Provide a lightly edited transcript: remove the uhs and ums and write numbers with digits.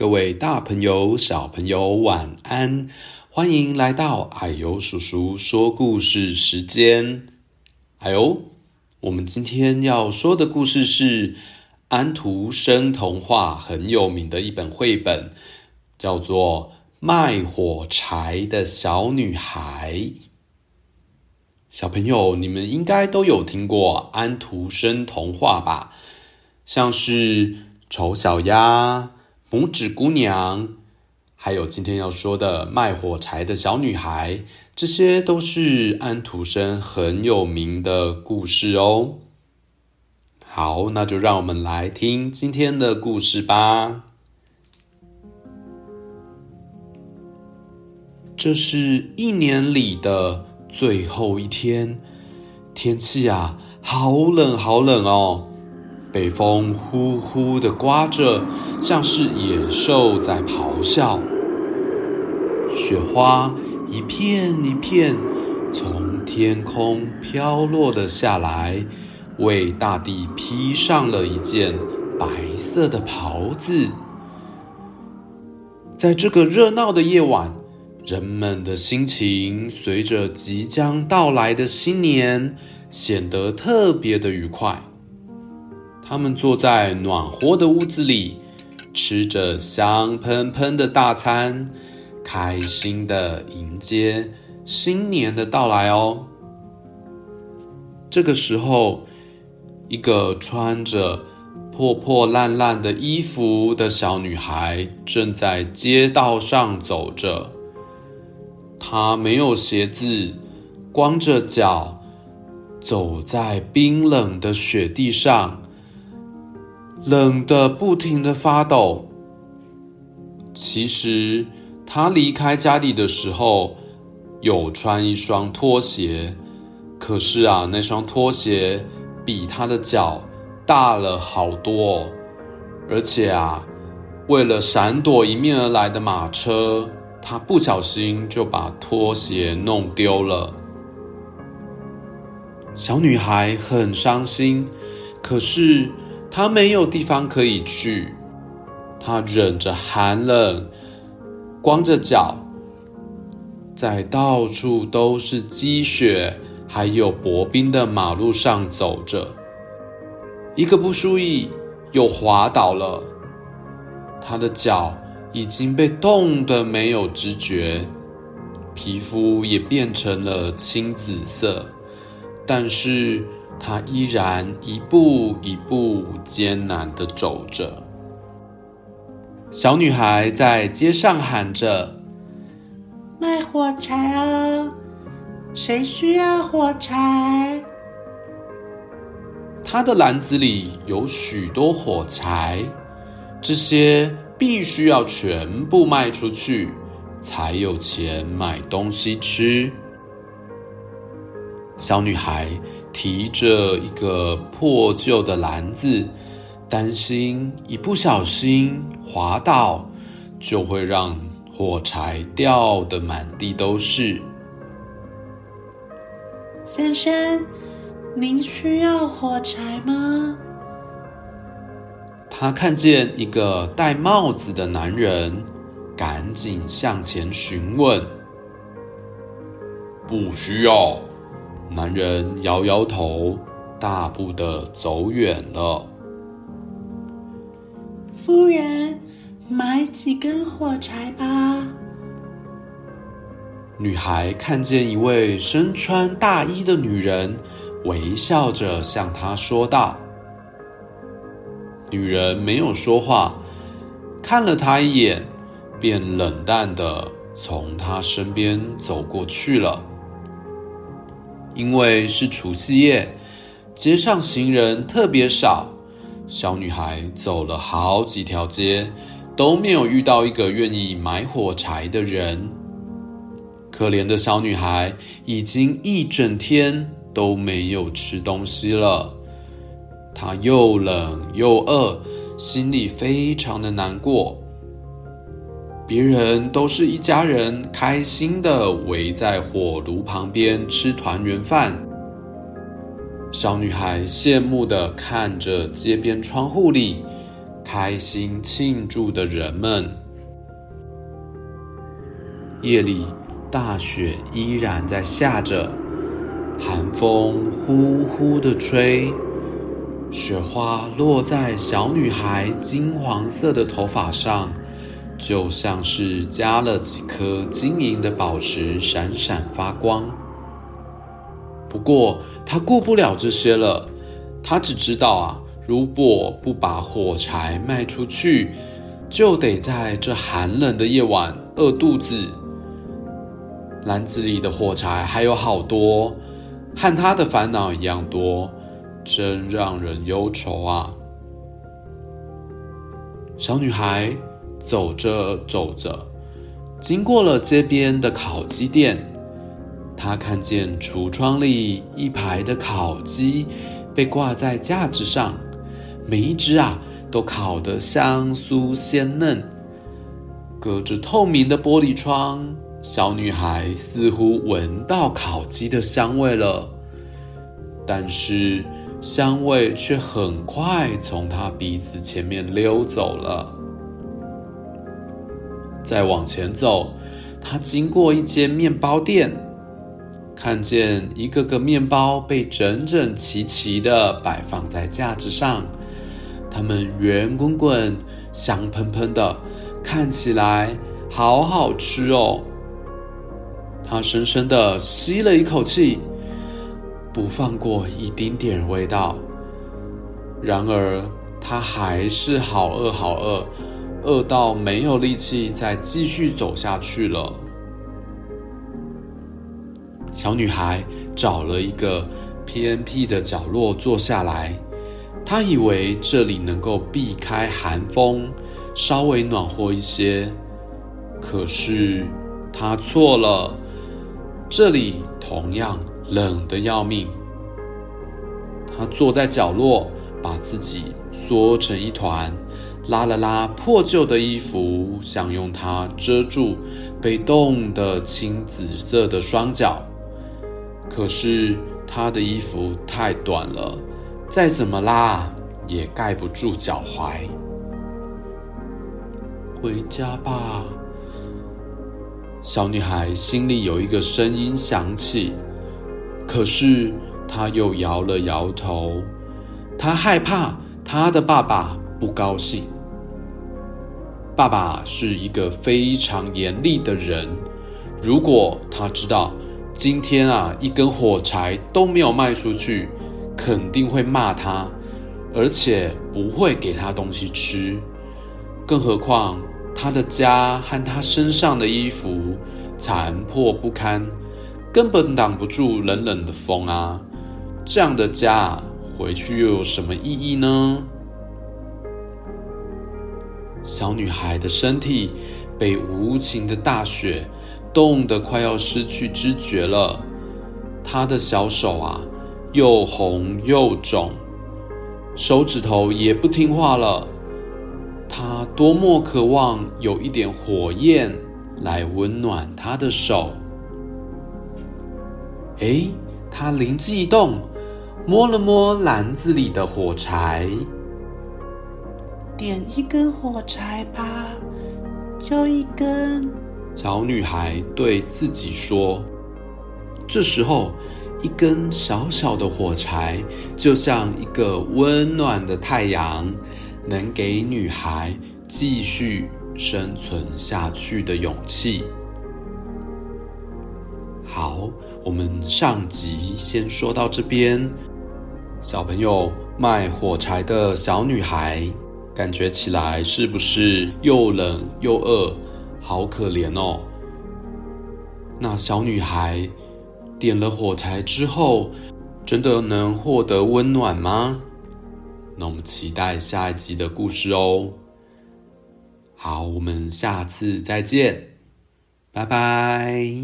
各位大朋友小朋友晚安，欢迎来到哎呦叔叔说故事时间。哎呦，我们今天要说的故事是安徒生童话很有名的一本绘本，叫做《卖火柴的小女孩》。小朋友，你们应该都有听过安徒生童话吧？像是丑小鸭、拇指姑娘，还有今天要说的卖火柴的小女孩，这些都是安徒生很有名的故事哦。好，那就让我们来听今天的故事吧。这是一年里的最后一天，天气啊，好冷好冷哦。北风呼呼地刮着，像是野兽在咆哮。雪花一片一片从天空飘落了下来，为大地披上了一件白色的袍子。在这个热闹的夜晚，人们的心情随着即将到来的新年显得特别的愉快。他们坐在暖和的屋子里，吃着香喷喷的大餐，开心地迎接新年的到来哦。这个时候，一个穿着破破烂烂的衣服的小女孩正在街道上走着。她没有鞋子，光着脚，走在冰冷的雪地上，冷得不停地发抖。其实他离开家里的时候有穿一双拖鞋，可是啊，那双拖鞋比他的脚大了好多哦。而且啊，为了闪躲迎面而来的马车，他不小心就把拖鞋弄丢了。小女孩很伤心，可是他没有地方可以去，他忍着寒冷，光着脚，在到处都是积雪还有薄冰的马路上走着，一个不注意又滑倒了，他的脚已经被冻得没有知觉，皮肤也变成了青紫色，但是他依然一步一步艰难地走着。小女孩在街上喊着：“卖火柴哦，谁需要火柴？”她的篮子里有许多火柴，这些必须要全部卖出去，才有钱买东西吃。小女孩提着一个破旧的篮子，担心一不小心滑倒，就会让火柴掉得满地都是。先生，您需要火柴吗？他看见一个戴帽子的男人，赶紧向前询问。不需要。男人摇摇头，大步地走远了。夫人，买几根火柴吧。女孩看见一位身穿大衣的女人，微笑着向她说道。女人没有说话，看了她一眼，便冷淡地从她身边走过去了。因为是除夕夜，街上行人特别少，小女孩走了好几条街，都没有遇到一个愿意买火柴的人。可怜的小女孩已经一整天都没有吃东西了，她又冷又饿，心里非常的难过。别人都是一家人开心地围在火炉旁边吃团圆饭，小女孩羡慕地看着街边窗户里开心庆祝的人们。夜里，大雪依然在下着，寒风呼呼地吹，雪花落在小女孩金黄色的头发上，就像是加了几颗晶莹的宝石，闪闪发光。不过，她顾不了这些了，她只知道如果不把火柴卖出去，就得在这寒冷的夜晚饿肚子。篮子里的火柴还有好多，和他的烦恼一样多，真让人忧愁啊！小女孩走着走着，经过了街边的烤鸡店，她看见橱窗里一排的烤鸡被挂在架子上，每一只都烤得香酥鲜嫩。隔着透明的玻璃窗，小女孩似乎闻到烤鸡的香味了，但是香味却很快从她鼻子前面溜走了。再往前走，她经过一间面包店，看见一个个面包被整整齐齐地摆放在架子上，它们圆滚滚、香喷喷的，看起来好好吃哦。他深深地吸了一口气，不放过一丁点味道。然而，他还是好饿好饿，饿到没有力气再继续走下去了。小女孩找了一个偏僻的角落坐下来，她以为这里能够避开寒风，稍微暖和一些。可是，她错了。这里同样冷得要命。他坐在角落，把自己缩成一团，拉了拉破旧的衣服，想用它遮住被冻得青紫色的双脚。可是他的衣服太短了，再怎么拉也盖不住脚踝。回家吧。小女孩心里有一个声音响起，可是她又摇了摇头，她害怕她的爸爸不高兴。爸爸是一个非常严厉的人，如果他知道今天一根火柴都没有卖出去，肯定会骂他，而且不会给他东西吃，更何况他的家和他身上的衣服残破不堪，根本挡不住冷冷的风啊！这样的家回去又有什么意义呢？小女孩的身体被无情的大雪冻得快要失去知觉了，她的小手又红又肿，手指头也不听话了。他多么渴望有一点火焰来温暖他的手！他灵机一动，摸了摸篮子里的火柴，点一根火柴吧，就一根。小女孩对自己说。这时候，一根小小的火柴，就像一个温暖的太阳，能给女孩继续生存下去的勇气。好，我们上集先说到这边。小朋友，卖火柴的小女孩，感觉起来是不是又冷又饿，好可怜哦。那小女孩点了火柴之后，真的能获得温暖吗？那我们期待下一集的故事哦。好，我们下次再见，拜拜。